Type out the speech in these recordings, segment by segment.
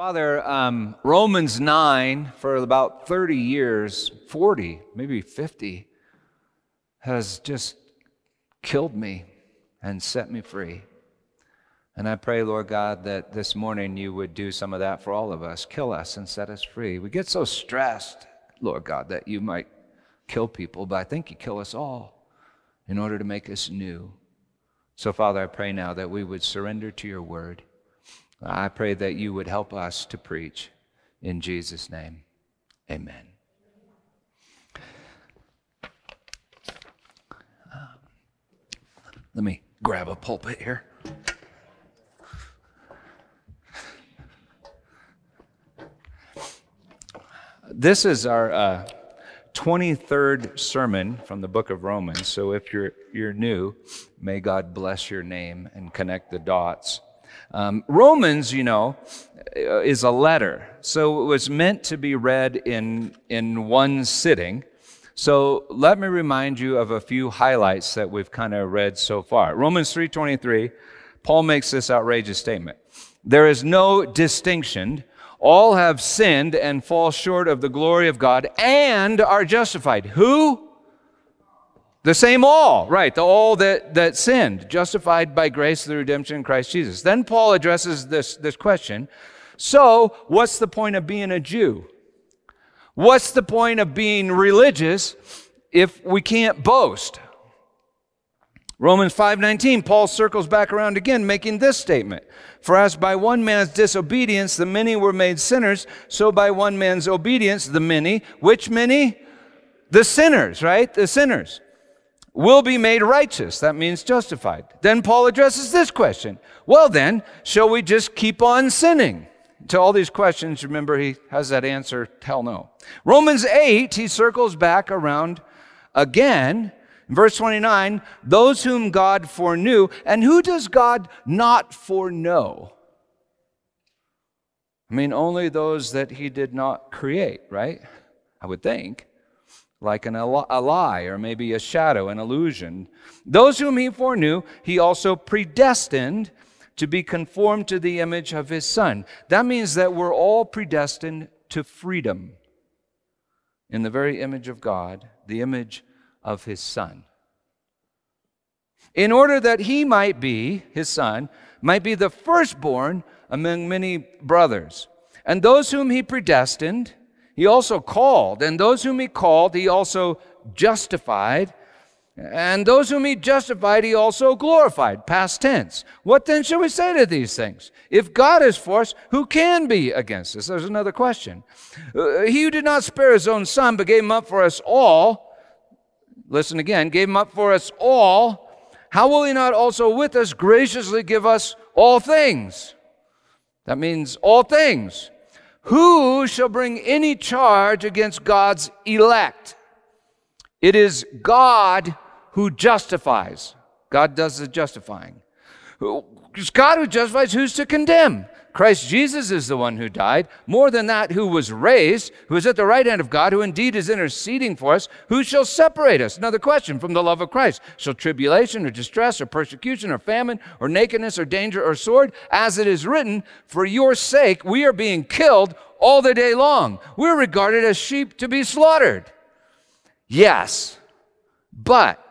Father, Romans 9, for about 30 years, 40, maybe 50, has just killed me and set me free. And I pray, Lord God, that this morning you would do some of that for all of us. Kill us and set us free. We get so stressed, Lord God, that you might kill people, but I think you kill us all in order to make us new. So, Father, I pray now that we would surrender to your word. I pray that you would help us to preach. In Jesus' name, amen. Let me grab a pulpit here. This is our 23rd sermon from the book of Romans. So if you're new, may God bless your name and connect the dots. Romans, you know, is a letter. So it was meant to be read in one sitting. So let me remind you of a few highlights that we've kind of read so far. Romans 3:23, Paul makes this outrageous statement. There is no distinction. All have sinned and fall short of the glory of God and are justified. Who? The same all, right, the all that sinned, justified by grace through redemption in Christ Jesus. Then Paul addresses this question. So what's the point of being a Jew? What's the point of being religious if we can't boast? Romans 5:19, Paul circles back around again, making this statement. For as by one man's disobedience the many were made sinners, so by one man's obedience the many, which many? The sinners, right? The sinners will be made righteous. That means justified. Then Paul addresses this question. Well then, shall we just keep on sinning? To all these questions, remember, he has that answer, hell no. Romans 8, he circles back around again. Verse 29, those whom God foreknew, and who does God not foreknow? I mean, only those that he did not create, right? I would think, like a lie or maybe a shadow, an illusion. Those whom he foreknew, he also predestined to be conformed to the image of his Son. That means that we're all predestined to freedom in the very image of God, the image of his Son, in order that he might be, his Son, might be the firstborn among many brothers. And those whom he predestined, he also called. And those whom he called, he also justified. And those whom he justified, he also glorified. Past tense. What then shall we say to these things? If God is for us, who can be against us? There's another question. He who did not spare his own Son, but gave him up for us all, listen again, gave him up for us all, how will he not also with us graciously give us all things? That means all things. Who shall bring any charge against God's elect? It is God who justifies. God does the justifying. It's God who justifies. Who's to condemn? Christ Jesus is the one who died. More than that, who was raised, who is at the right hand of God, who indeed is interceding for us. Who shall separate us? Another question from the love of Christ. Shall tribulation or distress or persecution or famine or nakedness or danger or sword? As it is written, for your sake we are being killed all the day long. We're regarded as sheep to be slaughtered. Yes, but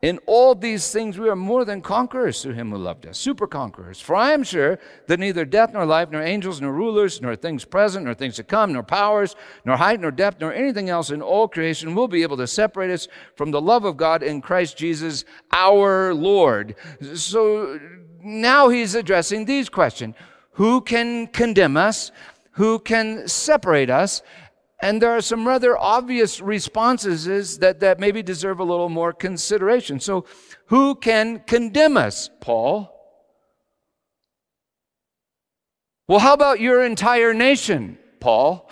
in all these things we are more than conquerors through him who loved us, super conquerors. For I am sure that neither death nor life, nor angels, nor rulers, nor things present, nor things to come, nor powers, nor height, nor depth, nor anything else in all creation will be able to separate us from the love of God in Christ Jesus our Lord. So now he's addressing these questions. Who can condemn us? Who can separate us? And there are some rather obvious responses that maybe deserve a little more consideration. So who can condemn us, Paul? Well, how about your entire nation, Paul?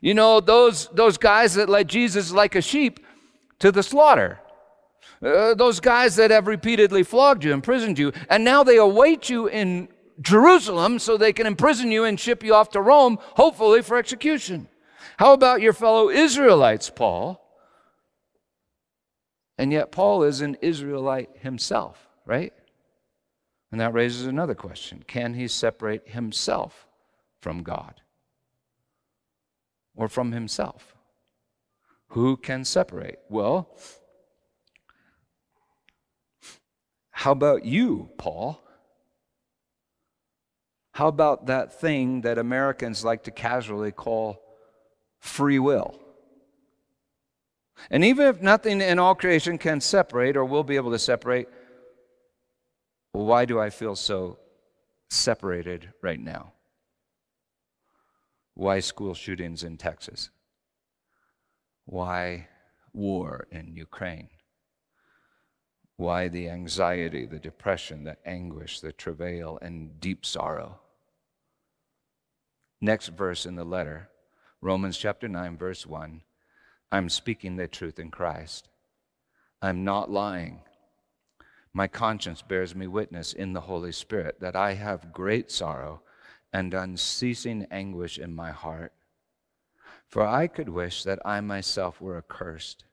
You know, those guys that led Jesus like a sheep to the slaughter. Those guys that have repeatedly flogged you, imprisoned you, and now they await you in Jerusalem so they can imprison you and ship you off to Rome, hopefully for execution. How about your fellow Israelites, Paul? And yet Paul is an Israelite himself, right? And that raises another question. Can he separate himself from God or from himself? Who can separate? Well, how about you, Paul? How about that thing that Americans like to casually call free will? And even if nothing in all creation can separate or will be able to separate, why do I feel so separated right now? Why school shootings in Texas? Why war in Ukraine? Why the anxiety, the depression, the anguish, the travail, and deep sorrow? Next verse in the letter, Romans chapter 9, verse 1, I'm speaking the truth in Christ. I'm not lying. My conscience bears me witness in the Holy Spirit that I have great sorrow and unceasing anguish in my heart. For I could wish that I myself were accursed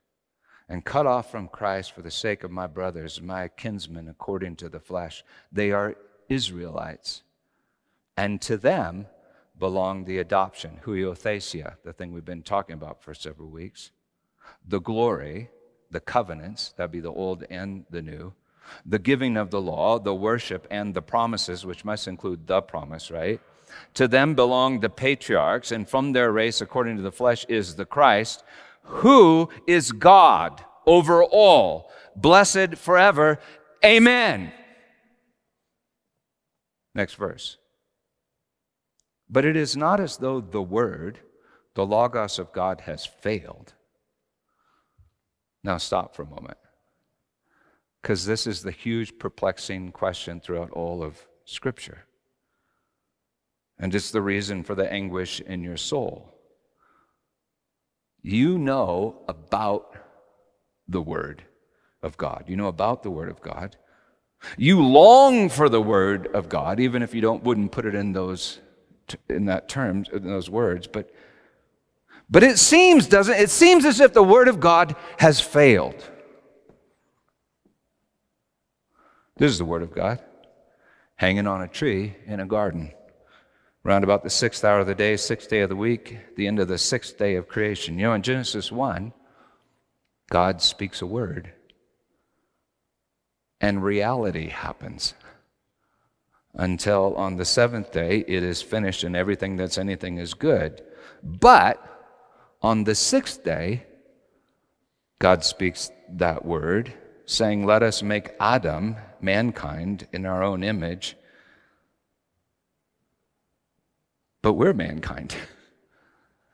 and cut off from Christ for the sake of my brothers, my kinsmen according to the flesh. They are Israelites, and to them belong the adoption, Huiothesia, the thing we've been talking about for several weeks, the glory, the covenants, that'd be the old and the new, the giving of the law, the worship, and the promises, which must include the promise, right? To them belong the patriarchs, and from their race, according to the flesh, is the Christ, who is God over all, blessed forever. Amen. Next verse. But it is not as though the Word, the Logos of God, has failed. Now stop for a moment, because this is the huge, perplexing question throughout all of Scripture. And it's the reason for the anguish in your soul. You know about the Word of God. You know about the Word of God. You long for the Word of God, even if you wouldn't put it in those words. But it seems, doesn't it? It seems as if the Word of God has failed. This is the Word of God, hanging on a tree in a garden. Around about the 6th hour of the day, 6th day of the week, the end of the 6th day of creation. You know, in Genesis 1, God speaks a word, and reality happens. Until on the 7th day, it is finished, and everything that's anything is good. But on the 6th day, God speaks that word, saying, let us make Adam, mankind, in our own image. But we're mankind.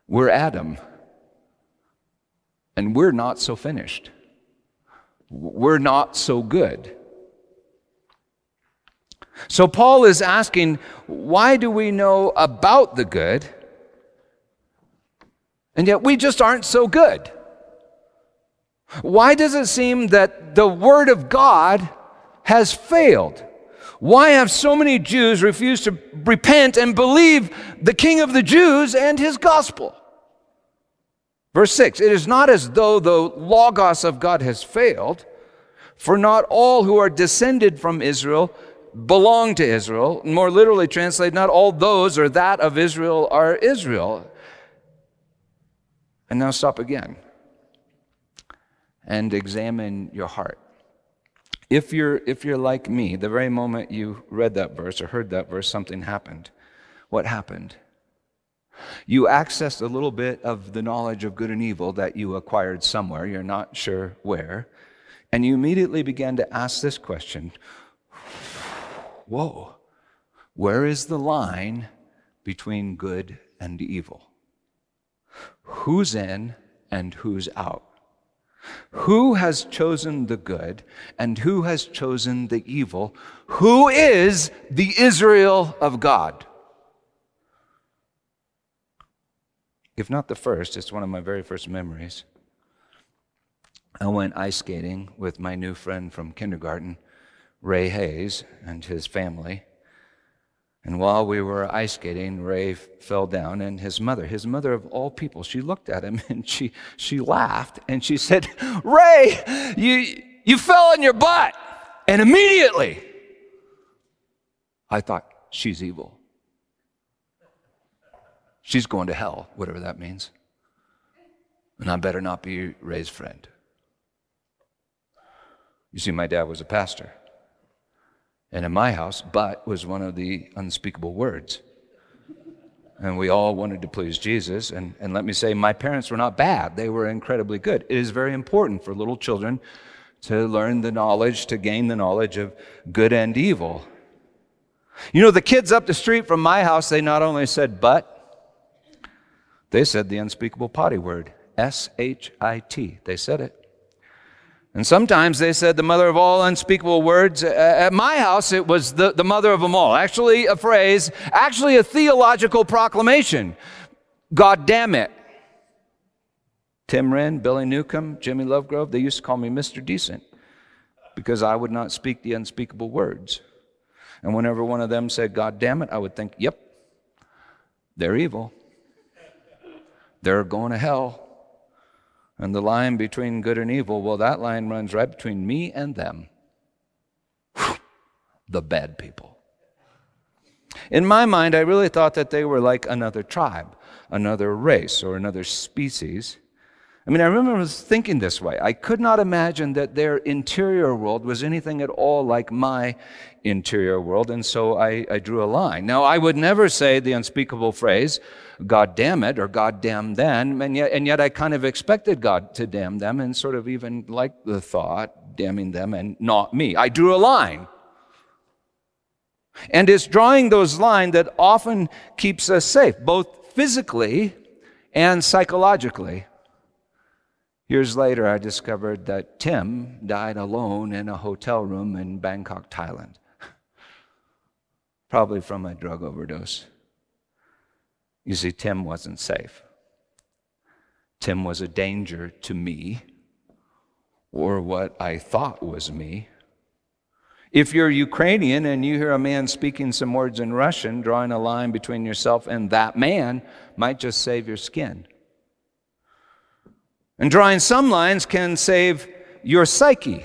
We're Adam. And we're not so finished. We're not so good. So Paul is asking, why do we know about the good, and yet we just aren't so good? Why does it seem that the Word of God has failed? Why have so many Jews refused to repent and believe the King of the Jews and his gospel? Verse 6, it is not as though the Logos of God has failed, for not all who are descended from Israel belong to Israel. More literally translated, not all those or that of Israel are Israel. And now stop again and examine your heart. If you're like me, the very moment you read that verse or heard that verse, something happened. What happened? You accessed a little bit of the knowledge of good and evil that you acquired somewhere, you're not sure where, and you immediately began to ask this question, whoa, where is the line between good and evil? Who's in and who's out? Who has chosen the good and who has chosen the evil? Who is the Israel of God? If not the first, it's one of my very first memories. I went ice skating with my new friend from kindergarten, Ray Hayes, and his family. And while we were ice skating, Ray fell down, and his mother of all people, she looked at him and she laughed and she said, Ray, you fell on your butt. And immediately I thought, she's evil. She's going to hell, whatever that means. And I better not be Ray's friend. You see, my dad was a pastor. And in my house, but was one of the unspeakable words. And we all wanted to please Jesus. And let me say, my parents were not bad. They were incredibly good. It is very important for little children to learn the knowledge, to gain the knowledge of good and evil. You know, the kids up the street from my house, they not only said but, they said the unspeakable potty word, S-H-I-T. They said it. And sometimes they said the mother of all unspeakable words. At my house, it was the mother of them all. Actually, a phrase, actually a theological proclamation. God damn it. Tim Wren, Billy Newcomb, Jimmy Lovegrove, they used to call me Mr. Decent because I would not speak the unspeakable words. And whenever one of them said, God damn it, I would think, yep, they're evil. They're going to hell. And the line between good and evil, well, that line runs right between me and them. Whew, the bad people. In my mind, I really thought that they were like another tribe, another race, or another species. I mean, I remember I was thinking this way. I could not imagine that their interior world was anything at all like my interior world, and so I drew a line. Now, I would never say the unspeakable phrase, God damn it, or God damn them, and yet I kind of expected God to damn them and sort of even liked the thought, damning them and not me. I drew a line. And it's drawing those lines that often keeps us safe, both physically and psychologically. Years later, I discovered that Tim died alone in a hotel room in Bangkok, Thailand, probably from a drug overdose. You see, Tim wasn't safe. Tim was a danger to me, or what I thought was me. If you're Ukrainian and you hear a man speaking some words in Russian, drawing a line between yourself and that man might just save your skin. And drawing some lines can save your psyche.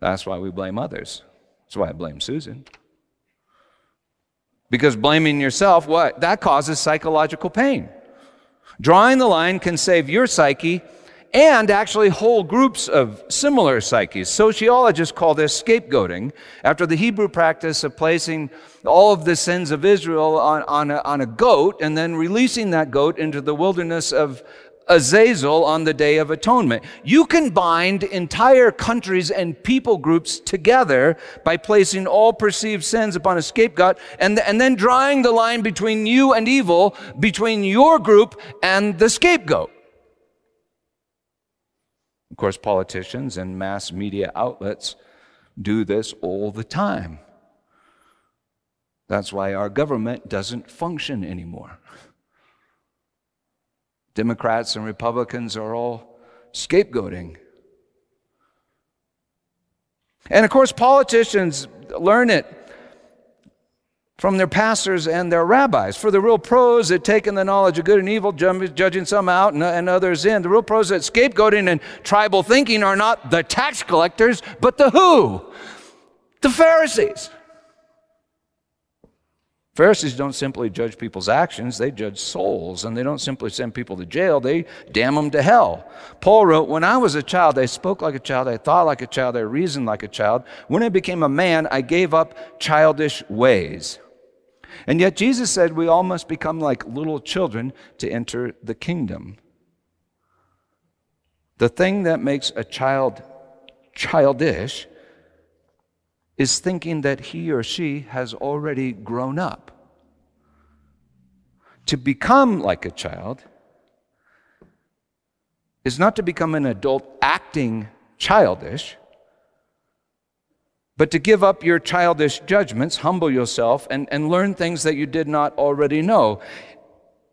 That's why we blame others. That's why I blame Susan. Because blaming yourself, what? That causes psychological pain. Drawing the line can save your psyche and actually whole groups of similar psyches. Sociologists call this scapegoating, after the Hebrew practice of placing all of the sins of Israel on a goat and then releasing that goat into the wilderness of Azazel on the Day of Atonement. You can bind entire countries and people groups together by placing all perceived sins upon a scapegoat and then drawing the line between you and evil, between your group and the scapegoat. Of course, politicians and mass media outlets do this all the time. That's why our government doesn't function anymore. Democrats and Republicans are all scapegoating. And of course, politicians learn it from their pastors and their rabbis. For the real pros at taking the knowledge of good and evil, judging some out and others in, the real pros at scapegoating and tribal thinking are not the tax collectors, but the who? The Pharisees. Pharisees don't simply judge people's actions, they judge souls, and they don't simply send people to jail, they damn them to hell. Paul wrote, when I was a child, I spoke like a child, I thought like a child, I reasoned like a child. When I became a man, I gave up childish ways. And yet Jesus said we all must become like little children to enter the kingdom. The thing that makes a child childish is thinking that he or she has already grown up. To become like a child is not to become an adult acting childish, but to give up your childish judgments, humble yourself, and learn things that you did not already know.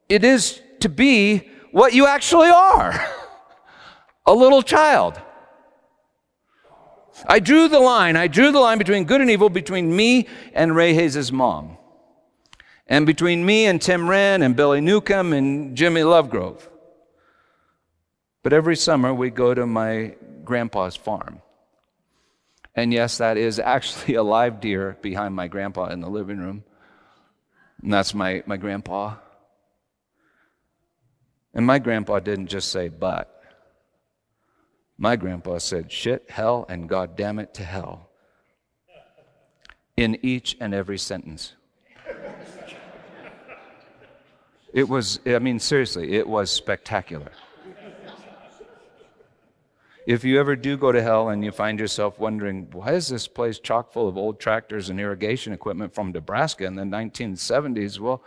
It is to be what you actually are, a little child. I drew the line between good and evil, between me and Ray Hayes' mom, and between me and Tim Wren and Billy Newcomb and Jimmy Lovegrove. But every summer we go to my grandpa's farm. And yes, that is actually a live deer behind my grandpa in the living room. And that's my grandpa. And my grandpa didn't just say, but. My grandpa said, shit, hell, and goddamn it to hell. In each and every sentence. It was, I mean, seriously, it was spectacular. If you ever do go to hell and you find yourself wondering, why is this place chock full of old tractors and irrigation equipment from Nebraska in the 1970s? Well,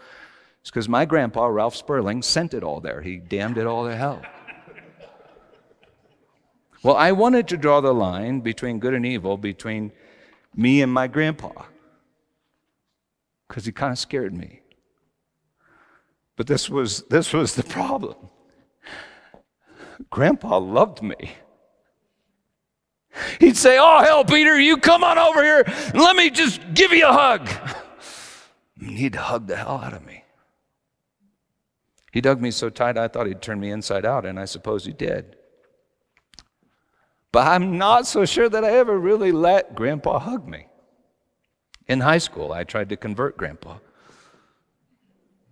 it's because my grandpa, Ralph Sperling, sent it all there. He damned it all to hell. Well, I wanted to draw the line between good and evil, between me and my grandpa, because he kind of scared me. But this was the problem. Grandpa loved me. He'd say, oh, hell, Peter, you come on over here and let me just give you a hug. He'd hug the hell out of me. He hugged me so tight I thought he'd turn me inside out, and I suppose he did. But I'm not so sure that I ever really let Grandpa hug me. In high school, I tried to convert Grandpa.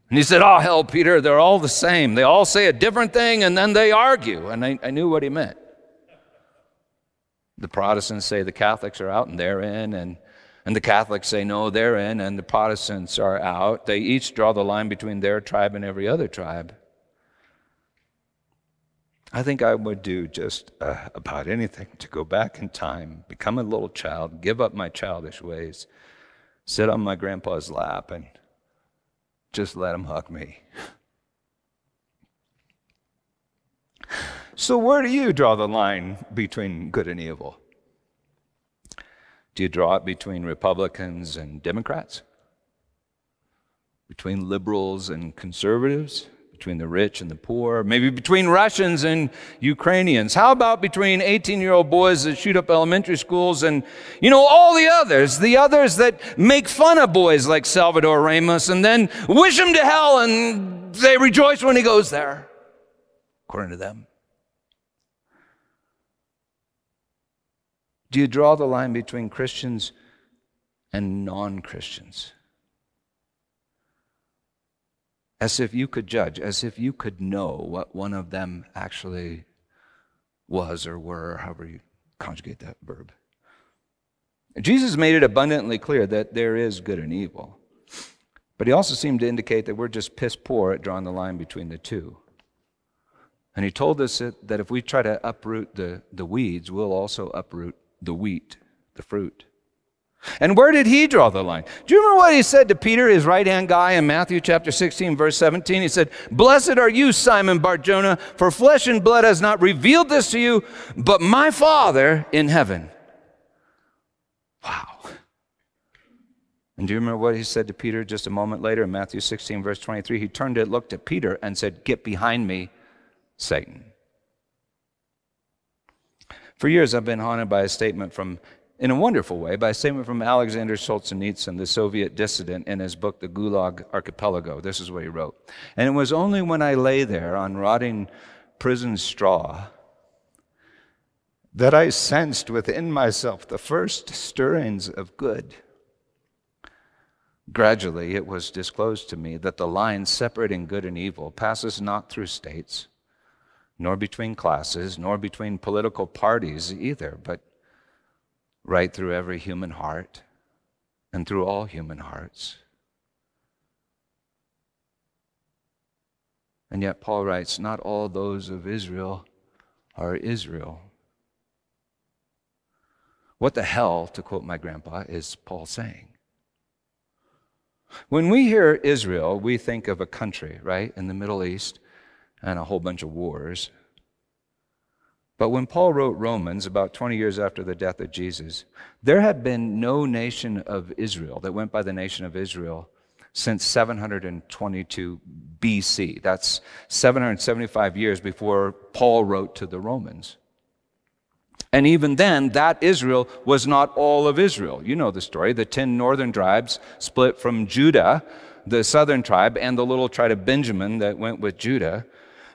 And he said, oh, hell, Peter, they're all the same. They all say a different thing, and then they argue. And I knew what he meant. The Protestants say the Catholics are out, and they're in. And the Catholics say, no, they're in, and the Protestants are out. They each draw the line between their tribe and every other tribe. I think I would do just about anything to go back in time, become a little child, give up my childish ways, sit on my grandpa's lap, and just let him hug me. So where do you draw the line between good and evil? Do you draw it between Republicans and Democrats? Between liberals and conservatives? Between the rich and the poor? Maybe between Russians and Ukrainians? How about between 18-year-old boys that shoot up elementary schools and, you know, all the others that make fun of boys like Salvador Ramos and then wish him to hell and they rejoice when he goes there, according to them? Do you draw the line between Christians and non-Christians? As if you could judge, as if you could know what one of them actually was or were, however you conjugate that verb. Jesus made it abundantly clear that there is good and evil. But he also seemed to indicate that we're just piss poor at drawing the line between the two. And he told us that if we try to uproot the weeds, we'll also uproot the wheat, the fruit. And where did he draw the line? Do you remember what he said to Peter, his right-hand guy, in Matthew chapter 16, verse 17? He said, blessed are you, Simon Bar-Jonah, for flesh and blood has not revealed this to you, but my Father in heaven. Wow. And do you remember what he said to Peter just a moment later in Matthew 16, verse 23? He turned and looked at Peter and said, get behind me, Satan. For years I've been haunted by a statement from in a wonderful way, by a statement from Alexander Solzhenitsyn, the Soviet dissident, in his book, The Gulag Archipelago. This is what he wrote. And it was only when I lay there on rotting prison straw that I sensed within myself the first stirrings of good. Gradually, it was disclosed to me that the line separating good and evil passes not through states, nor between classes, nor between political parties either, but right through every human heart and through all human hearts. And yet Paul writes, not all those of Israel are Israel. What the hell, to quote my grandpa, is Paul saying? When we hear Israel, we think of a country, right, in the Middle East and a whole bunch of wars. But when Paul wrote Romans, about 20 years after the death of Jesus, there had been no nation of Israel that went by the nation of Israel since 722 BC. That's 775 years before Paul wrote to the Romans. And even then, that Israel was not all of Israel. You know the story. The 10 northern tribes split from Judah, the southern tribe, and the little tribe of Benjamin that went with Judah.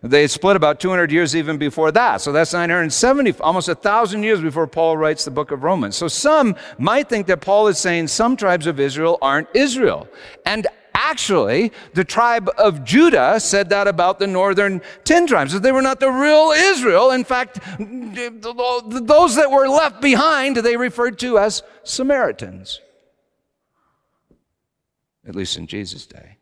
They split about 200 years even before that. So that's 970, almost 1,000 years before Paul writes the book of Romans. So some might think that Paul is saying some tribes of Israel aren't Israel. And Actually, the tribe of Judah said that about the northern 10 tribes, that they were not the real Israel. In fact, those that were left behind, they referred to as Samaritans, at least in Jesus' day.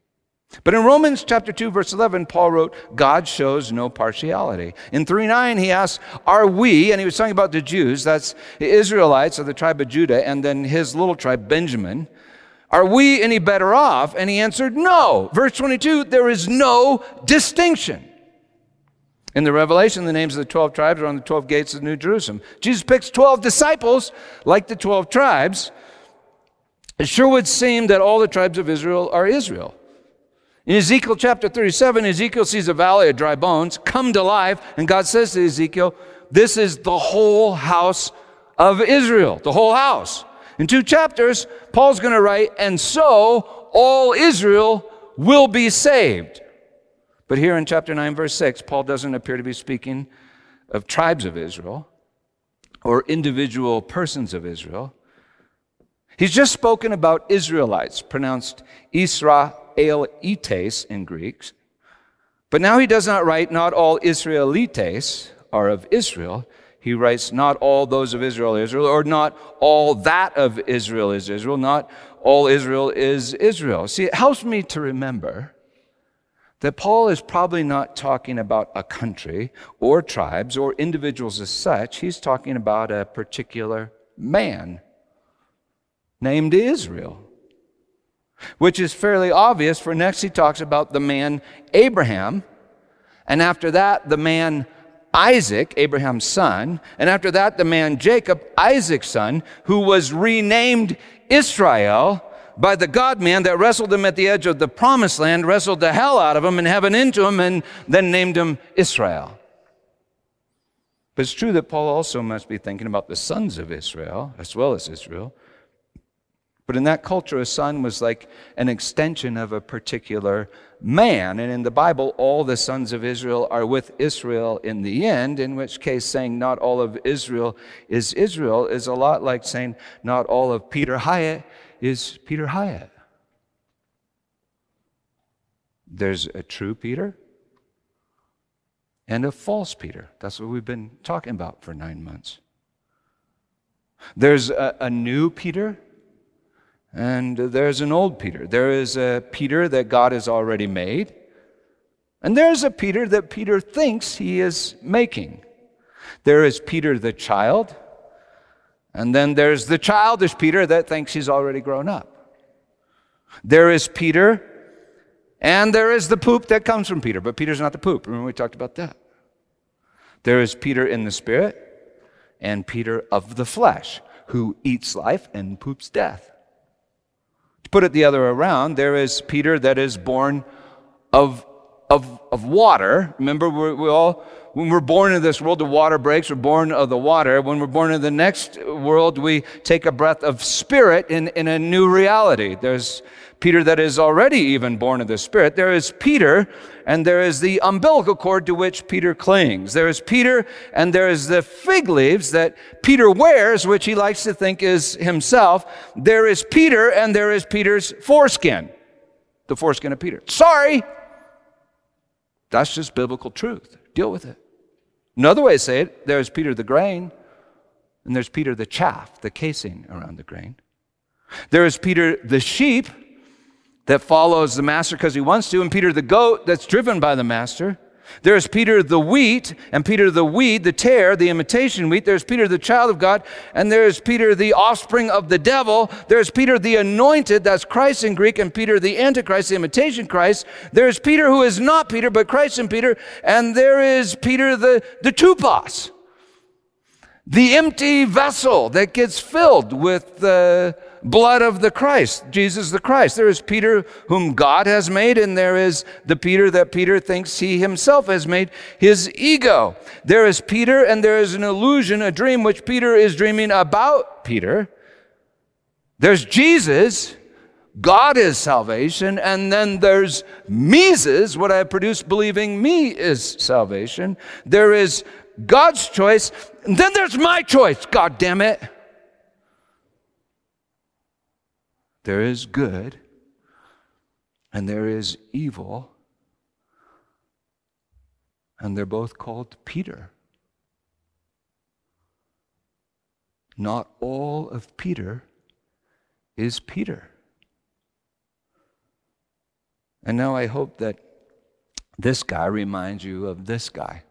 But in Romans chapter 2, verse 11, Paul wrote, God shows no partiality. In 3:9, he asked, are we, and he was talking about the Jews, that's the Israelites of the tribe of Judah, and then his little tribe, Benjamin, are we any better off? And he answered, no. Verse 22, there is no distinction. In the Revelation, the names of the 12 tribes are on the 12 gates of New Jerusalem. Jesus picks 12 disciples, like the 12 tribes. It sure would seem that all the tribes of Israel are Israel. In Ezekiel chapter 37, Ezekiel sees a valley of dry bones come to life, and God says to Ezekiel, this is the whole house of Israel, the whole house. In 2 chapters, Paul's going to write, and so all Israel will be saved. But here in chapter 9, verse 6, Paul doesn't appear to be speaking of tribes of Israel or individual persons of Israel. He's just spoken about Israelites, pronounced Isra Ael Etes in Greek. But now he does not write, not all Israelites are of Israel. He writes, not all those of Israel is Israel, or not all that of Israel is Israel, not all Israel is Israel. See, it helps me to remember that Paul is probably not talking about a country or tribes or individuals as such. He's talking about a particular man named Israel, which is fairly obvious, for next he talks about the man Abraham, and after that the man Isaac, Abraham's son, and after that the man Jacob, Isaac's son, who was renamed Israel by the God-man that wrestled him at the edge of the promised land, wrestled the hell out of him and heaven into him, and then named him Israel. But it's true that Paul also must be thinking about the sons of Israel as well as Israel. But in that culture, a son was like an extension of a particular man. And in the Bible, all the sons of Israel are with Israel in the end, in which case saying not all of Israel is a lot like saying not all of Peter Hyatt is Peter Hyatt. There's a true Peter and a false Peter. That's what we've been talking about for 9 months. There's a new Peter, and there's an old Peter. There is a Peter that God has already made, and there's a Peter that Peter thinks he is making. There is Peter the child, and then there's the childish Peter that thinks he's already grown up. There is Peter, and there is the poop that comes from Peter, but Peter's not the poop. Remember we talked about that. There is Peter in the spirit, and Peter of the flesh, who eats life and poops death. To put it the other way around, there is Peter that is born of water. Remember, when we're born in this world, the water breaks. We're born of the water. When we're born in the next world, we take a breath of spirit in a new reality. There's Peter that is already even born of the Spirit. There is Peter, and there is the umbilical cord to which Peter clings. There is Peter, and there is the fig leaves that Peter wears, which he likes to think is himself. There is Peter, and there is Peter's foreskin, the foreskin of Peter. Sorry! That's just biblical truth. Deal with it. Another way to say it, there's Peter the grain, and there's Peter the chaff, the casing around the grain. There is Peter the sheep, that follows the master because he wants to, and Peter the goat that's driven by the master. There is Peter the wheat, and Peter the weed, the tare, the imitation wheat. There's Peter the child of God, and there is Peter the offspring of the devil. There's Peter the anointed, that's Christ in Greek, and Peter the antichrist, the imitation Christ. There is Peter who is not Peter, but Christ in Peter, and there is Peter the tupos, the empty vessel that gets filled with the blood of the Christ, Jesus the Christ. There is Peter whom God has made, and there is the Peter that Peter thinks he himself has made, his ego. There is Peter, and there is an illusion, a dream, which Peter is dreaming about Peter. There's Jesus, God is salvation, and then there's Mises, what I have produced believing me is salvation. There is God's choice, and then there's my choice, God damn it. There is good, and there is evil, and they're both called Peter. Not all of Peter is Peter. And now I hope that this guy reminds you of this guy.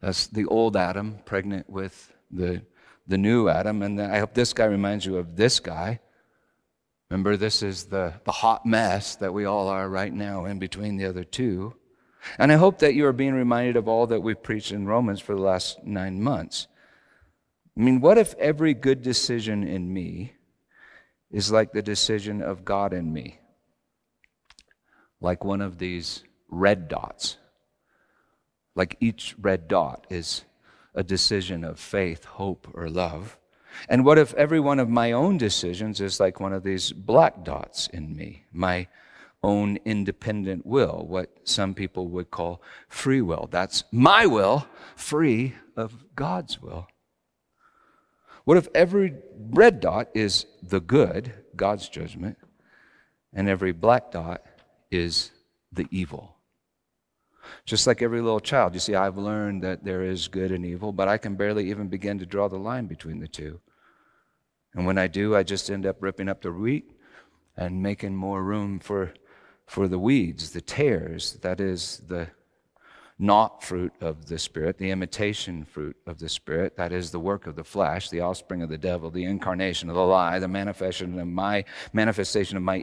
That's the old Adam pregnant with the new Adam. And then I hope this guy reminds you of this guy. Remember, this is the hot mess that we all are right now in between the other two. And I hope that you are being reminded of all that we've preached in Romans for the last 9 months. I mean, what if every good decision in me is like the decision of God in me? Like one of these red dots. Like each red dot is a decision of faith, hope, or love. And what if every one of my own decisions is like one of these black dots in me, my own independent will, what some people would call free will. That's my will, free of God's will. What if every red dot is the good, God's judgment, and every black dot is the evil? Just like every little child, you see, I've learned that there is good and evil, but I can barely even begin to draw the line between the two. And when I do, I just end up ripping up the wheat and making more room for the weeds, the tares, that is the not fruit of the Spirit, the imitation fruit of the Spirit, that is the work of the flesh, the offspring of the devil, the incarnation of the lie, the manifestation of my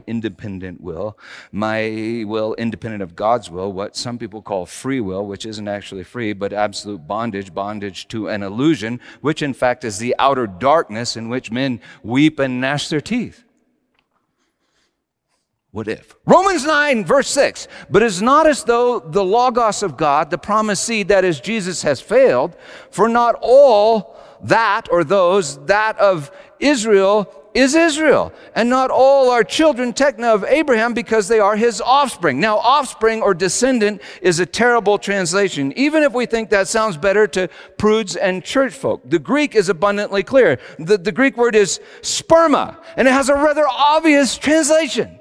independent will, my will independent of God's will, what some people call free will, which isn't actually free, but absolute bondage, bondage to an illusion, which in fact is the outer darkness in which men weep and gnash their teeth. What if? Romans 9, verse 6, but it's not as though the Logos of God, the promised seed that is Jesus, has failed, for not all that or those that of Israel is Israel, and not all are children, tekna, of Abraham, because they are his offspring. Now, offspring or descendant is a terrible translation, even if we think that sounds better to prudes and church folk. The Greek is abundantly clear. The Greek word is sperma, and it has a rather obvious translation.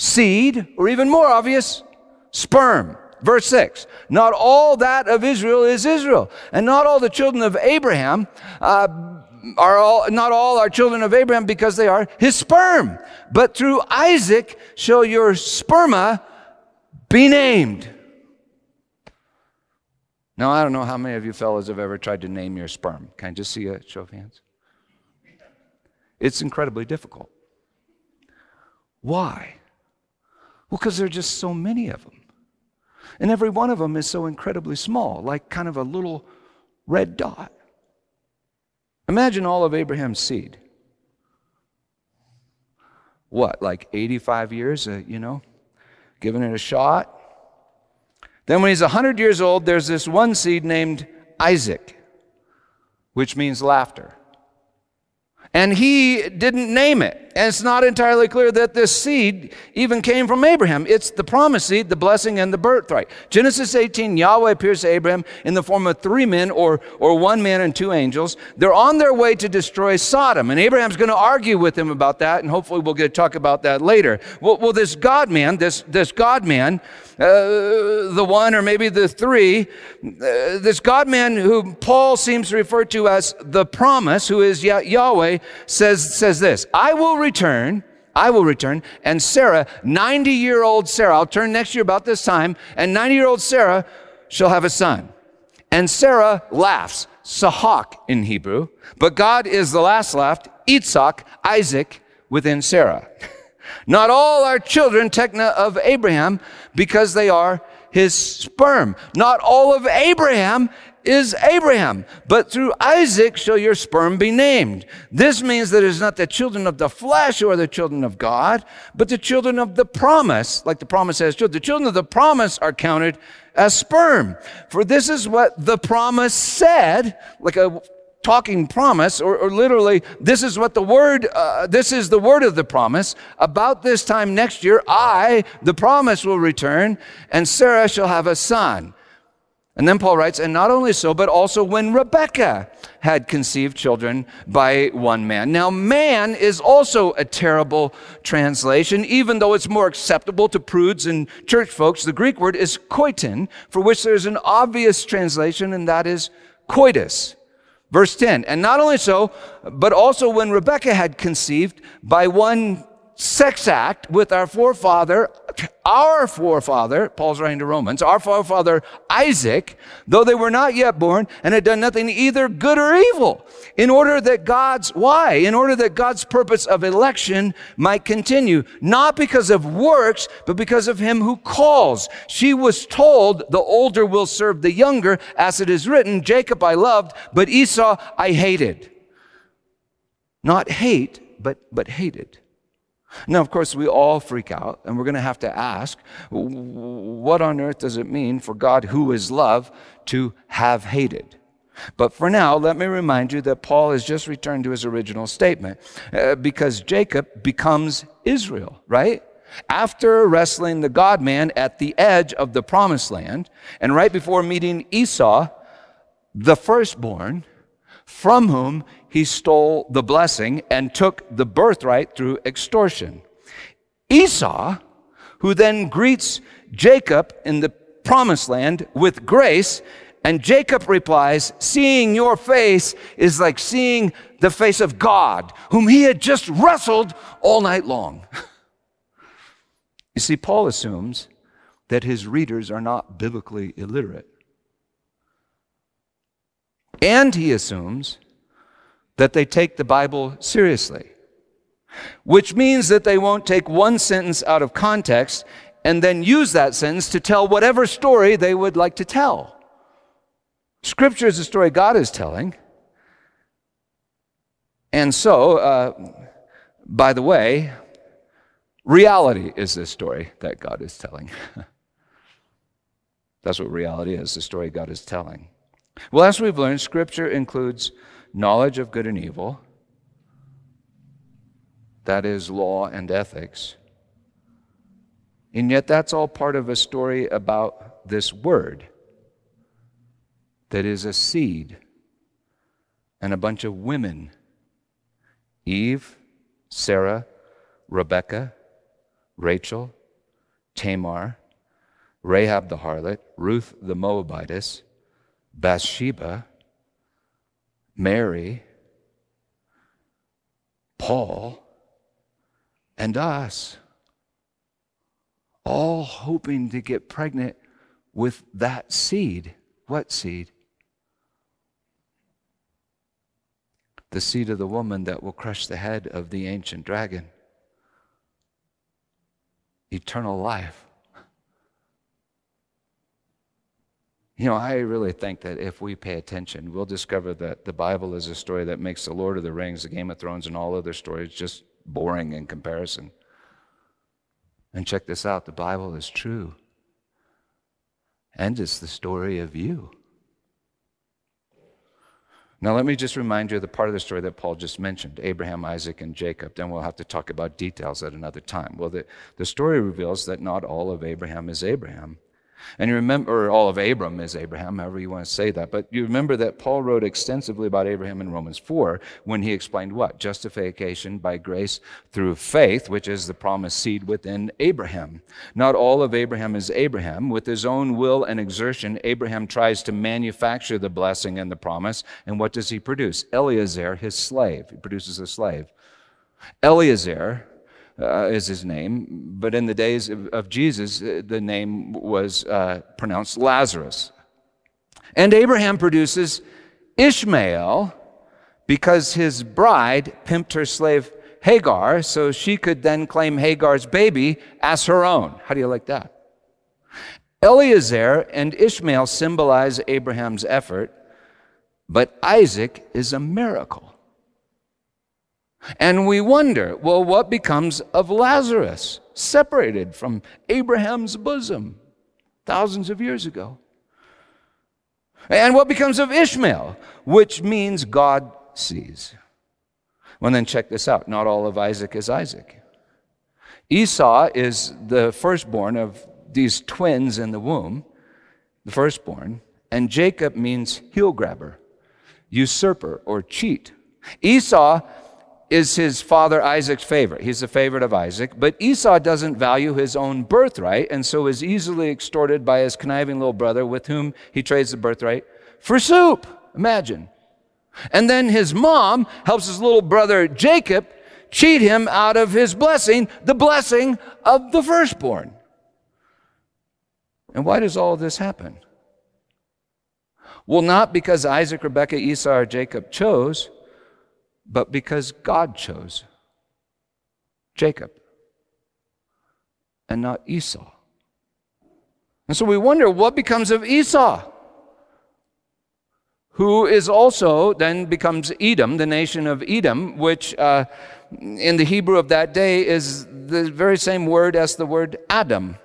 Seed, or even more obvious, sperm. Verse 6, not all that of Israel is Israel, and not all the children of Abraham are children of Abraham because they are his sperm. But through Isaac shall your sperma be named. Now, I don't know how many of you fellows have ever tried to name your sperm. Can I just see a show of hands? It's incredibly difficult. Why? Well, because there are just so many of them. And every one of them is so incredibly small, like kind of a little red dot. Imagine all of Abraham's seed. What, like 85 years, giving it a shot? Then when he's 100 years old, there's this one seed named Isaac, which means laughter. And he didn't name it. And it's not entirely clear that this seed even came from Abraham. It's the promised seed, the blessing, and the birthright. Genesis 18, Yahweh appears to Abraham in the form of three men or one man and two angels. They're on their way to destroy Sodom. And Abraham's going to argue with him about that, and hopefully we'll get to talk about that later. Well this God-man, the one or maybe the three, this God-man who Paul seems to refer to as the promise, who is Yahweh, says this, I will return, and Sarah, 90-year-old Sarah, I'll turn next year about this time, and 90-year-old Sarah shall have a son. And Sarah laughs, Sahak in Hebrew, but God is the last laughed, Itzach, Isaac, within Sarah. Not all are children, tekna, of Abraham, because they are his sperm. Not all of Abraham is Abraham, but through Isaac shall your sperm be named. This means that it is not the children of the flesh who are the children of God, but the children of the promise, like the promise has children. The children of the promise are counted as sperm. For this is what the promise said, like a talking promise, or literally, this is what the word, this is the word of the promise. About this time next year, I, the promise, will return, and Sarah shall have a son. And then Paul writes, and not only so, but also when Rebekah had conceived children by one man. Now, man is also a terrible translation, even though it's more acceptable to prudes and church folks. The Greek word is koitin, for which there's an obvious translation, and that is coitus. Verse 10, and not only so, but also when Rebekah had conceived by one sex act with our forefather, Paul's writing to Romans, our forefather Isaac, though they were not yet born and had done nothing either good or evil, in order that God's purpose of election might continue, not because of works, but because of him who calls. She was told, the older will serve the younger, as it is written, Jacob I loved, but Esau I hated. Not hate, but hated. Now, of course, we all freak out, and we're going to have to ask, what on earth does it mean for God, who is love, to have hated? But for now, let me remind you that Paul has just returned to his original statement, because Jacob becomes Israel, right? After wrestling the God-man at the edge of the promised land, and right before meeting Esau, the firstborn, from whom he stole the blessing and took the birthright through extortion. Esau, who then greets Jacob in the promised land with grace, and Jacob replies, seeing your face is like seeing the face of God, whom he had just wrestled all night long. You see, Paul assumes that his readers are not biblically illiterate. And he assumes that they take the Bible seriously, which means that they won't take one sentence out of context and then use that sentence to tell whatever story they would like to tell. Scripture is a story God is telling. And so, by the way, reality is this story that God is telling. That's what reality is, the story God is telling. Well, as we've learned, Scripture includes knowledge of good and evil, that is law and ethics, and yet that's all part of a story about this word that is a seed and a bunch of women, Eve, Sarah, Rebekah, Rachel, Tamar, Rahab the harlot, Ruth the Moabitess, Bathsheba, Mary, Paul, and us, all hoping to get pregnant with that seed. What seed? The seed of the woman that will crush the head of the ancient dragon. Eternal life. You know, I really think that if we pay attention, we'll discover that the Bible is a story that makes The Lord of the Rings, the Game of Thrones, and all other stories just boring in comparison. And check this out, the Bible is true. And it's the story of you. Now, let me just remind you of the part of the story that Paul just mentioned, Abraham, Isaac, and Jacob. Then we'll have to talk about details at another time. Well, the story reveals that not all of Abraham is Abraham. And you remember, or all of Abram is Abraham, however you want to say that. But you remember that Paul wrote extensively about Abraham in Romans 4 when he explained what? Justification by grace through faith, which is the promised seed within Abraham. Not all of Abraham is Abraham. With his own will and exertion, Abraham tries to manufacture the blessing and the promise. And what does he produce? Eliezer, his slave. He produces a slave. Eliezer is his name, but in the days of Jesus, the name was pronounced Lazarus. And Abraham produces Ishmael because his bride pimped her slave Hagar so she could then claim Hagar's baby as her own. How do you like that? Eliezer and Ishmael symbolize Abraham's effort, but Isaac is a miracle. And we wonder, well, what becomes of Lazarus, separated from Abraham's bosom thousands of years ago? And what becomes of Ishmael, which means God sees? Well, then check this out. Not all of Isaac is Isaac. Esau is the firstborn of these twins in the womb, the firstborn, and Jacob means heel grabber, usurper, or cheat. Esau is his father Isaac's favorite. He's the favorite of Isaac, but Esau doesn't value his own birthright and so is easily extorted by his conniving little brother with whom he trades the birthright for soup. Imagine. And then his mom helps his little brother Jacob cheat him out of his blessing, the blessing of the firstborn. And why does all this happen? Well, not because Isaac, Rebekah, Esau, or Jacob chose, but because God chose Jacob and not Esau. And so we wonder, what becomes of Esau, who is also then becomes Edom, the nation of Edom, which in the Hebrew of that day is the very same word as the word Adam.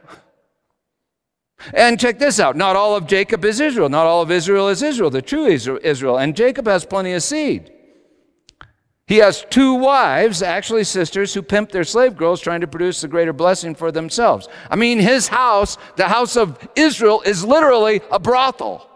And check this out, not all of Jacob is Israel. Not all of Israel is Israel, the true Israel. And Jacob has plenty of seed. He has two wives, actually sisters, who pimp their slave girls trying to produce the greater blessing for themselves. I mean, his house, the house of Israel, is literally a brothel.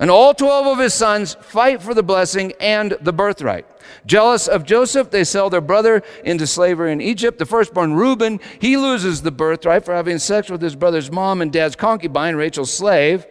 And all 12 of his sons fight for the blessing and the birthright. Jealous of Joseph, they sell their brother into slavery in Egypt. The firstborn Reuben, he loses the birthright for having sex with his brother's mom and dad's concubine, Rachel's slave.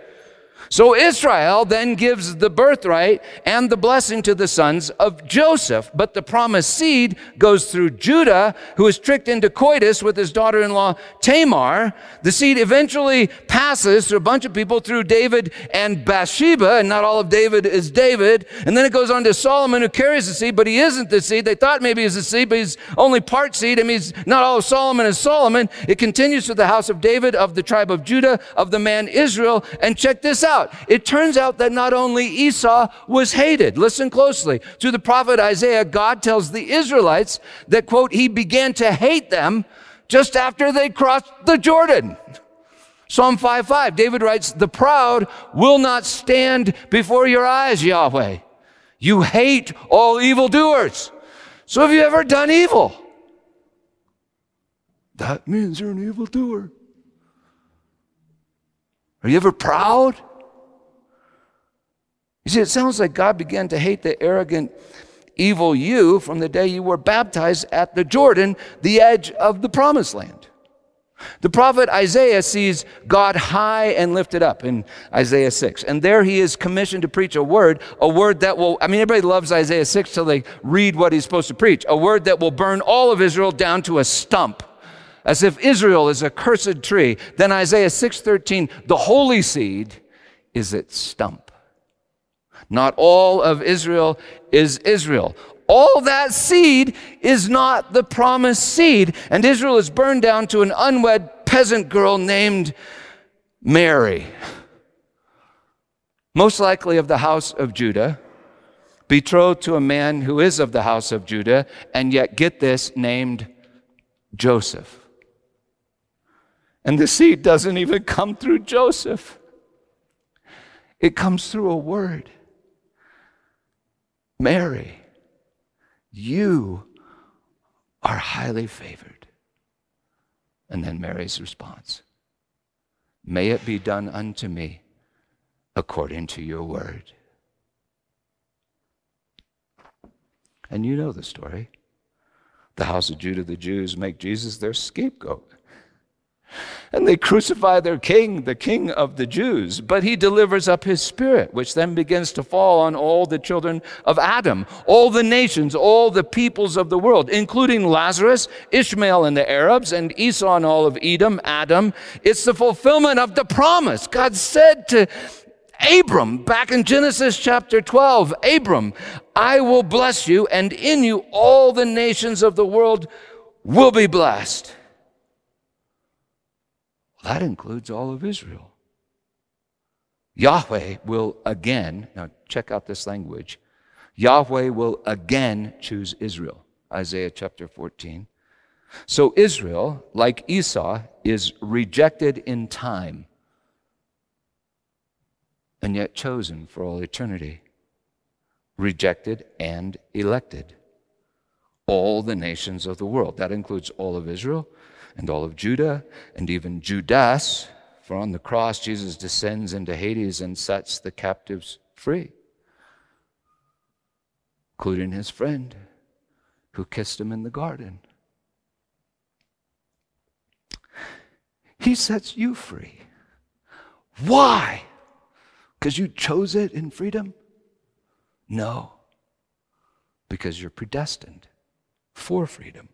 So Israel then gives the birthright and the blessing to the sons of Joseph. But the promised seed goes through Judah, who is tricked into coitus with his daughter-in-law Tamar. The seed eventually passes through a bunch of people through David and Bathsheba, and not all of David is David. And then it goes on to Solomon, who carries the seed, but he isn't the seed. They thought maybe he's the seed, but he's only part seed. I mean, not all of Solomon is Solomon. It continues to the house of David, of the tribe of Judah, of the man Israel. And check this out. It turns out that not only Esau was hated. Listen closely. Through the prophet Isaiah, God tells the Israelites that, quote, he began to hate them just after they crossed the Jordan. Psalm 5:5, David writes, the proud will not stand before your eyes, Yahweh. You hate all evildoers. So have you ever done evil? That means you're an evildoer. Are you ever proud? You see, it sounds like God began to hate the arrogant, evil you from the day you were baptized at the Jordan, the edge of the promised land. The prophet Isaiah sees God high and lifted up in Isaiah 6. And there he is commissioned to preach a word that will, I mean, everybody loves Isaiah 6 till they read what he's supposed to preach, a word that will burn all of Israel down to a stump, as if Israel is a cursed tree. Then Isaiah 6:13, the holy seed is its stump. Not all of Israel is Israel. All that seed is not the promised seed. And Israel is burned down to an unwed peasant girl named Mary, most likely of the house of Judah, betrothed to a man who is of the house of Judah, and yet, get this, named Joseph. And the seed doesn't even come through Joseph. It comes through a word. Mary, you are highly favored. And then Mary's response, may it be done unto me according to your word. And you know the story. The house of Judah, the Jews, make Jesus their scapegoat. And they crucify their king, the king of the Jews. But he delivers up his spirit, which then begins to fall on all the children of Adam, all the nations, all the peoples of the world, including Lazarus, Ishmael and the Arabs, and Esau and all of Edom, Adam. It's the fulfillment of the promise. God said to Abram, back in Genesis chapter 12, Abram, I will bless you, and in you all the nations of the world will be blessed. That includes all of Israel. Yahweh will again, now check out this language, Yahweh will again choose Israel, Isaiah chapter 14. So Israel, like Esau, is rejected in time and yet chosen for all eternity, rejected and elected. All the nations of the world, that includes all of Israel, and all of Judah, and even Judas, For on the cross, Jesus descends into Hades and sets the captives free, including his friend who kissed him in the garden. He sets you free. Why? Because you chose it in freedom? No. Because you're predestined for freedom.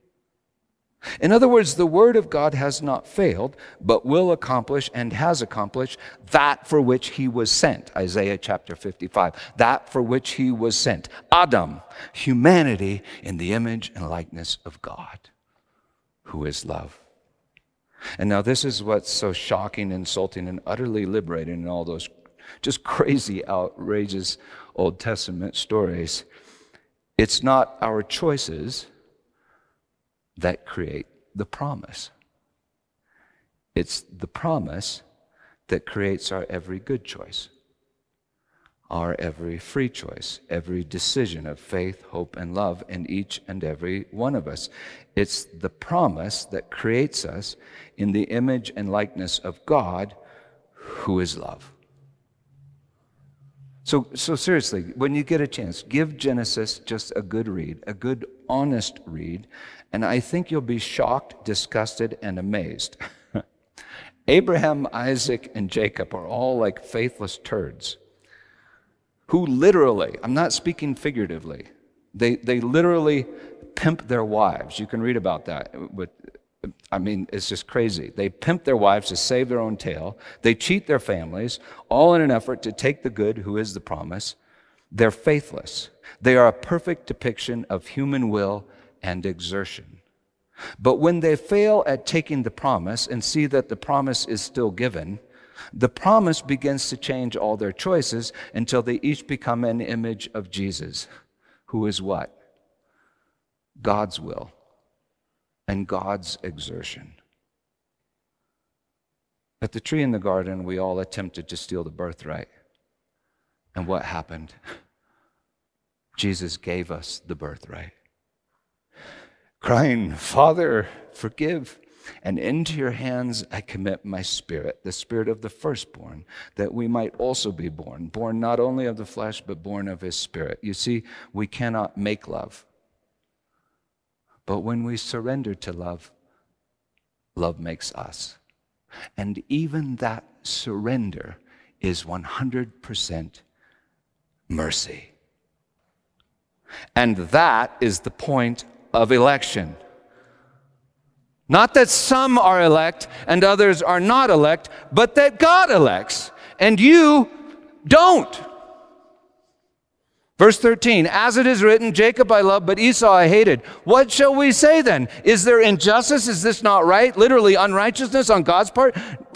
In other words, the word of God has not failed, but will accomplish and has accomplished that for which he was sent. Isaiah chapter 55, that for which he was sent. Adam, humanity in the image and likeness of God, who is love. And now this is what's so shocking, insulting, and utterly liberating in all those just crazy, outrageous Old Testament stories. It's not our choices that create the promise. It's the promise that creates our every good choice, our every free choice, every decision of faith, hope, and love in each and every one of us. It's the promise that creates us in the image and likeness of God, who is love. So seriously, when you get a chance, give Genesis just a good read, a good, honest read, and I think you'll be shocked, disgusted, and amazed. Abraham, Isaac, and Jacob are all like faithless turds who literally, I'm not speaking figuratively, they literally pimp their wives. You can read about that. I mean, it's just crazy. They pimp their wives to save their own tail. They cheat their families, all in an effort to take the good, who is the promise. They're faithless. They are a perfect depiction of human will and exertion. But when they fail at taking the promise and see that the promise is still given, the promise begins to change all their choices until they each become an image of Jesus, who is what? God's will and God's exertion. At the tree in the garden, we all attempted to steal the birthright. And what happened? Jesus gave us the birthright, crying, "Father, forgive, and into your hands I commit my spirit, the spirit of the firstborn, that we might also be born not only of the flesh, but born of his spirit." You see, we cannot make love. But when we surrender to love, love makes us. And even that surrender is 100% mercy. And that is the point of election. Not that some are elect and others are not elect, but that God elects and you don't. Verse 13, as it is written, Jacob I loved, but Esau I hated. What shall we say then? Is there injustice? Is this not right? Literally unrighteousness on God's part?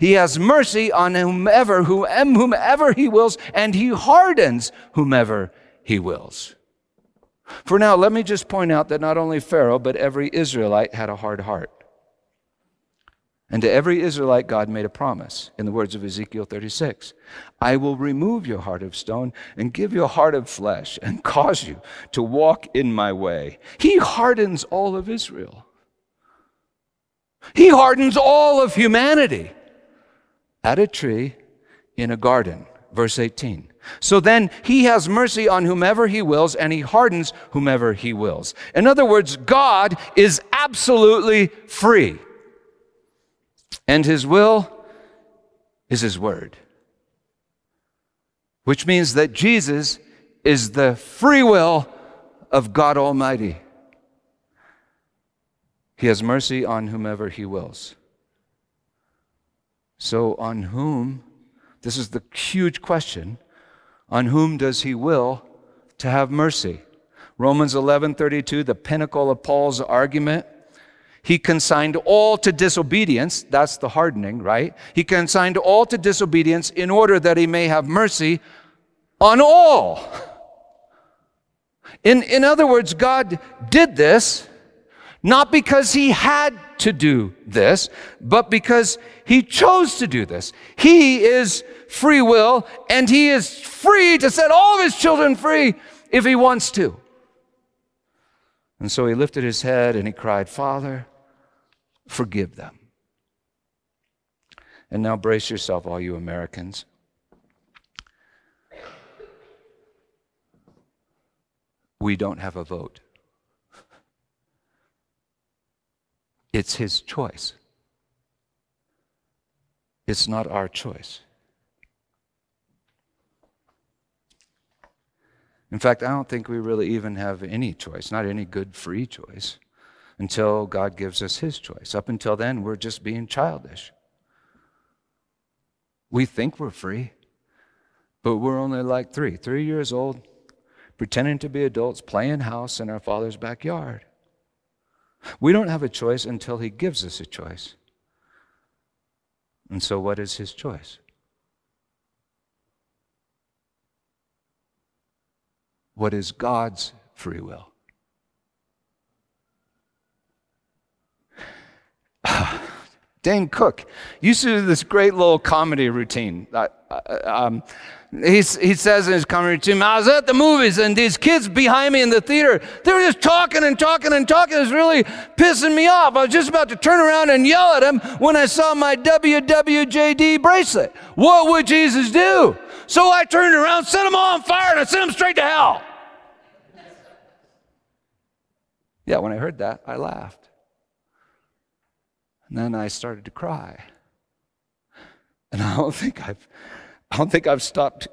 he has mercy on whomever he wills, and he hardens whomever he wills. For now, let me just point out that not only Pharaoh, but every Israelite had a hard heart. And to every Israelite, God made a promise in the words of Ezekiel 36. I will remove your heart of stone and give you a heart of flesh and cause you to walk in my way. He hardens all of Israel. He hardens all of humanity at a tree in a garden. Verse 18. So then he has mercy on whomever he wills, and he hardens whomever he wills. In other words, God is absolutely free. And his will is his word, which means that Jesus is the free will of God Almighty. He has mercy on whomever he wills. So on whom, this is the huge question, on whom does he will to have mercy? Romans 11:32, the pinnacle of Paul's argument. He consigned all to disobedience. That's the hardening, right? He consigned all to disobedience in order that he may have mercy on all. In other words, God did this not because he had to do this, but because he chose to do this. He is free will, and he is free to set all of his children free if he wants to. And so he lifted his head and he cried, "Father, forgive them." And now brace yourself, all you Americans. We don't have a vote. It's his choice. It's not our choice. In fact, I don't think we really even have any choice, not any good free choice, until God gives us his choice. Up until then, we're just being childish. We think we're free, but we're only like three years old, pretending to be adults, playing house in our father's backyard. We don't have a choice until he gives us a choice. And so what is his choice? What is God's free will? Dane Cook used to do this great little comedy routine. He says in his comedy routine, "I was at the movies and these kids behind me in the theater, they were just talking and talking and talking. It was really pissing me off. I was just about to turn around and yell at them when I saw my WWJD bracelet. What would Jesus do? So I turned around, set them all on fire, and I sent them straight to hell." Yeah, when I heard that, I laughed. And then I started to cry. And I don't think I've stopped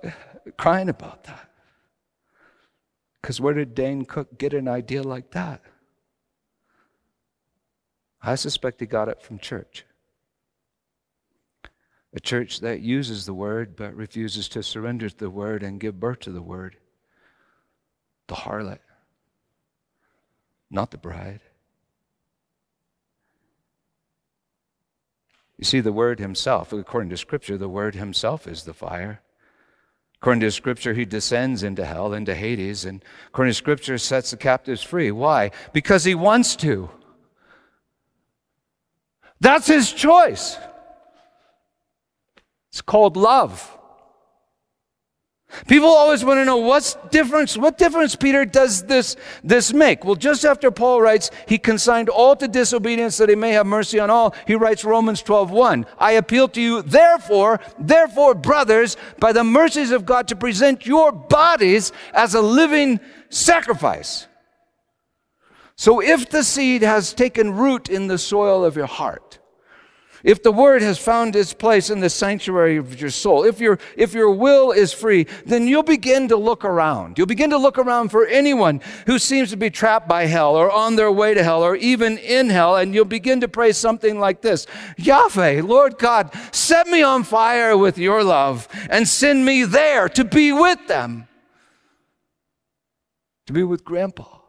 crying about that. Because where did Dane Cook get an idea like that? I suspect he got it from church. A church that uses the word but refuses to surrender to the word and give birth to the word. The harlot, not the bride. You see, the Word himself, according to Scripture, the Word himself is the fire. According to Scripture, he descends into hell, into Hades, and according to Scripture, sets the captives free. Why? Because he wants to. That's his choice. It's called love. People always want to know, what difference, Peter, does this make? Well, just after Paul writes, he consigned all to disobedience that he may have mercy on all, he writes Romans 12:1. "I appeal to you, therefore, brothers, by the mercies of God, to present your bodies as a living sacrifice." So if the seed has taken root in the soil of your heart, if the word has found its place in the sanctuary of your soul, if your will is free, then you'll begin to look around. You'll begin to look around for anyone who seems to be trapped by hell or on their way to hell or even in hell, and you'll begin to pray something like this: "Yahweh, Lord God, set me on fire with your love and send me there to be with them, to be with Grandpa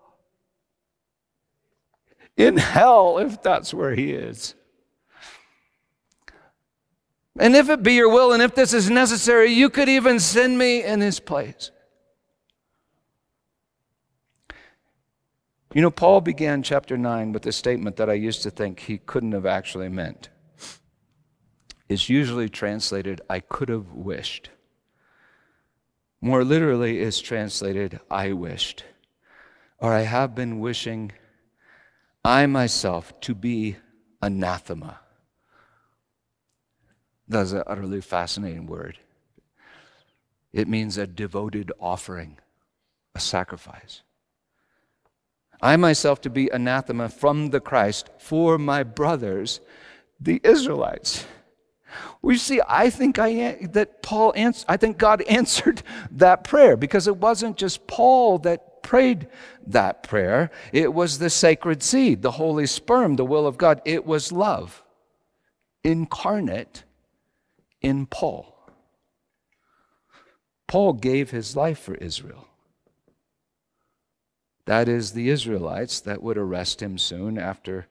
in hell if that's where he is. And if it be your will, and if this is necessary, you could even send me in his place." You know, Paul began chapter 9 with a statement that I used to think he couldn't have actually meant. It's usually translated, "I could have wished." More literally, it's translated, "I wished," or "I have been wishing I myself to be anathema." That's an utterly fascinating word. It means a devoted offering, a sacrifice. "I myself to be anathema from the Christ for my brothers, the Israelites." We see, I think God answered that prayer, because it wasn't just Paul that prayed that prayer. It was the sacred seed, the holy sperm, the will of God. It was love incarnate in Paul. Paul gave his life for Israel. That is, the Israelites that would arrest him soon after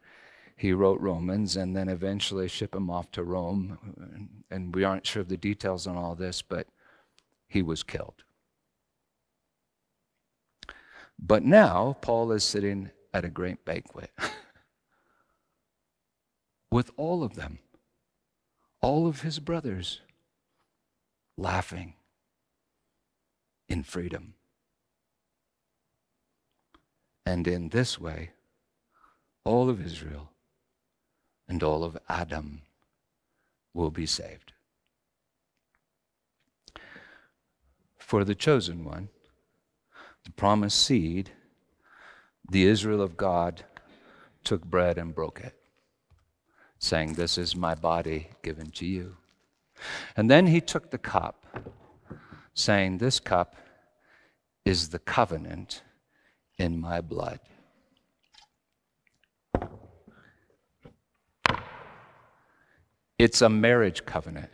he wrote Romans, and then eventually ship him off to Rome. And we aren't sure of the details on all this, but he was killed. But now Paul is sitting at a great banquet with all of them, all of his brothers, laughing in freedom. And in this way, all of Israel and all of Adam will be saved. For the chosen one, the promised seed, the Israel of God took bread and broke it, saying, "This is my body given to you." And then he took the cup, saying, "This cup is the covenant in my blood." It's a marriage covenant.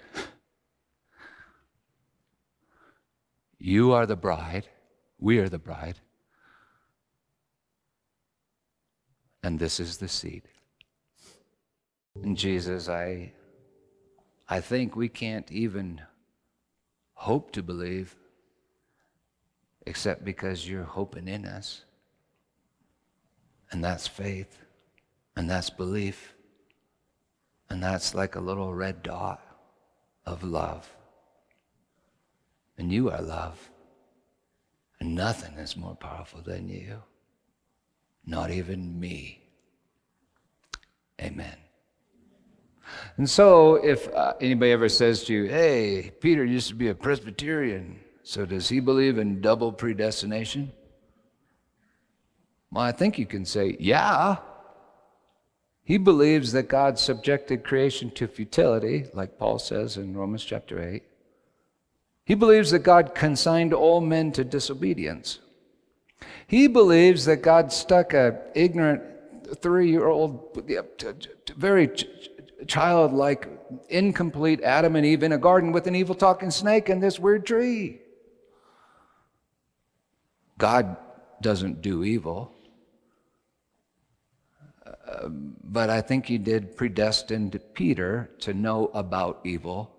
You are the bride. We are the bride. And this is the seed. And Jesus, I think we can't even hope to believe except because you're hoping in us. And that's faith. And that's belief. And that's like a little red dot of love. And you are love. And nothing is more powerful than you. Not even me. Amen. And so if anybody ever says to you, "Hey, Peter used to be a Presbyterian, so does he believe in double predestination?" Well, I think you can say, yeah. He believes that God subjected creation to futility, like Paul says in Romans chapter 8. He believes that God consigned all men to disobedience. He believes that God stuck an ignorant three-year-old, very childlike, incomplete Adam and Eve in a garden with an evil talking snake and this weird tree. God doesn't do evil. But I think he did predestined Peter to know about evil,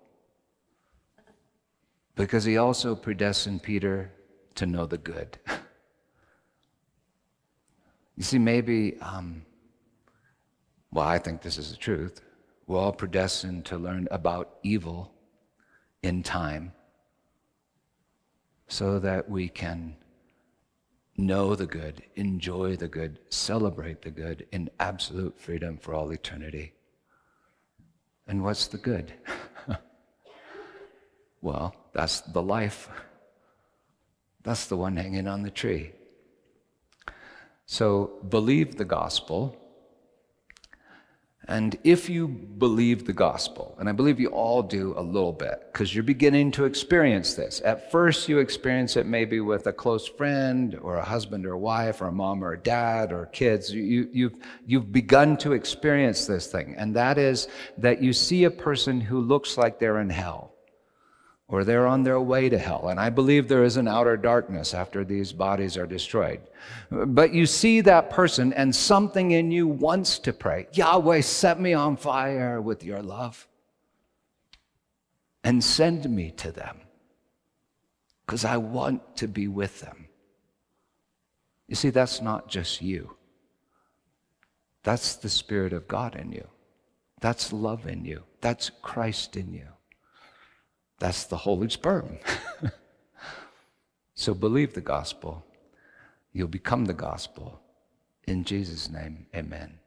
because he also predestined Peter to know the good. You see, maybe, well, I think this is the truth. We're all predestined to learn about evil in time so that we can know the good, enjoy the good, celebrate the good in absolute freedom for all eternity. And what's the good? Well, that's the life. That's the one hanging on the tree. So believe the gospel. And if you believe the gospel, and I believe you all do a little bit, because you're beginning to experience this. At first, you experience it maybe with a close friend or a husband or a wife or a mom or a dad or kids. You've begun to experience this thing, and that is that you see a person who looks like they're in hell or they're on their way to hell. And I believe there is an outer darkness after these bodies are destroyed. But you see that person, and something in you wants to pray, "Yahweh, set me on fire with your love and send me to them, because I want to be with them." You see, that's not just you. That's the Spirit of God in you. That's love in you. That's Christ in you. That's the holy sperm. So believe the gospel. You'll become the gospel. In Jesus' name, amen.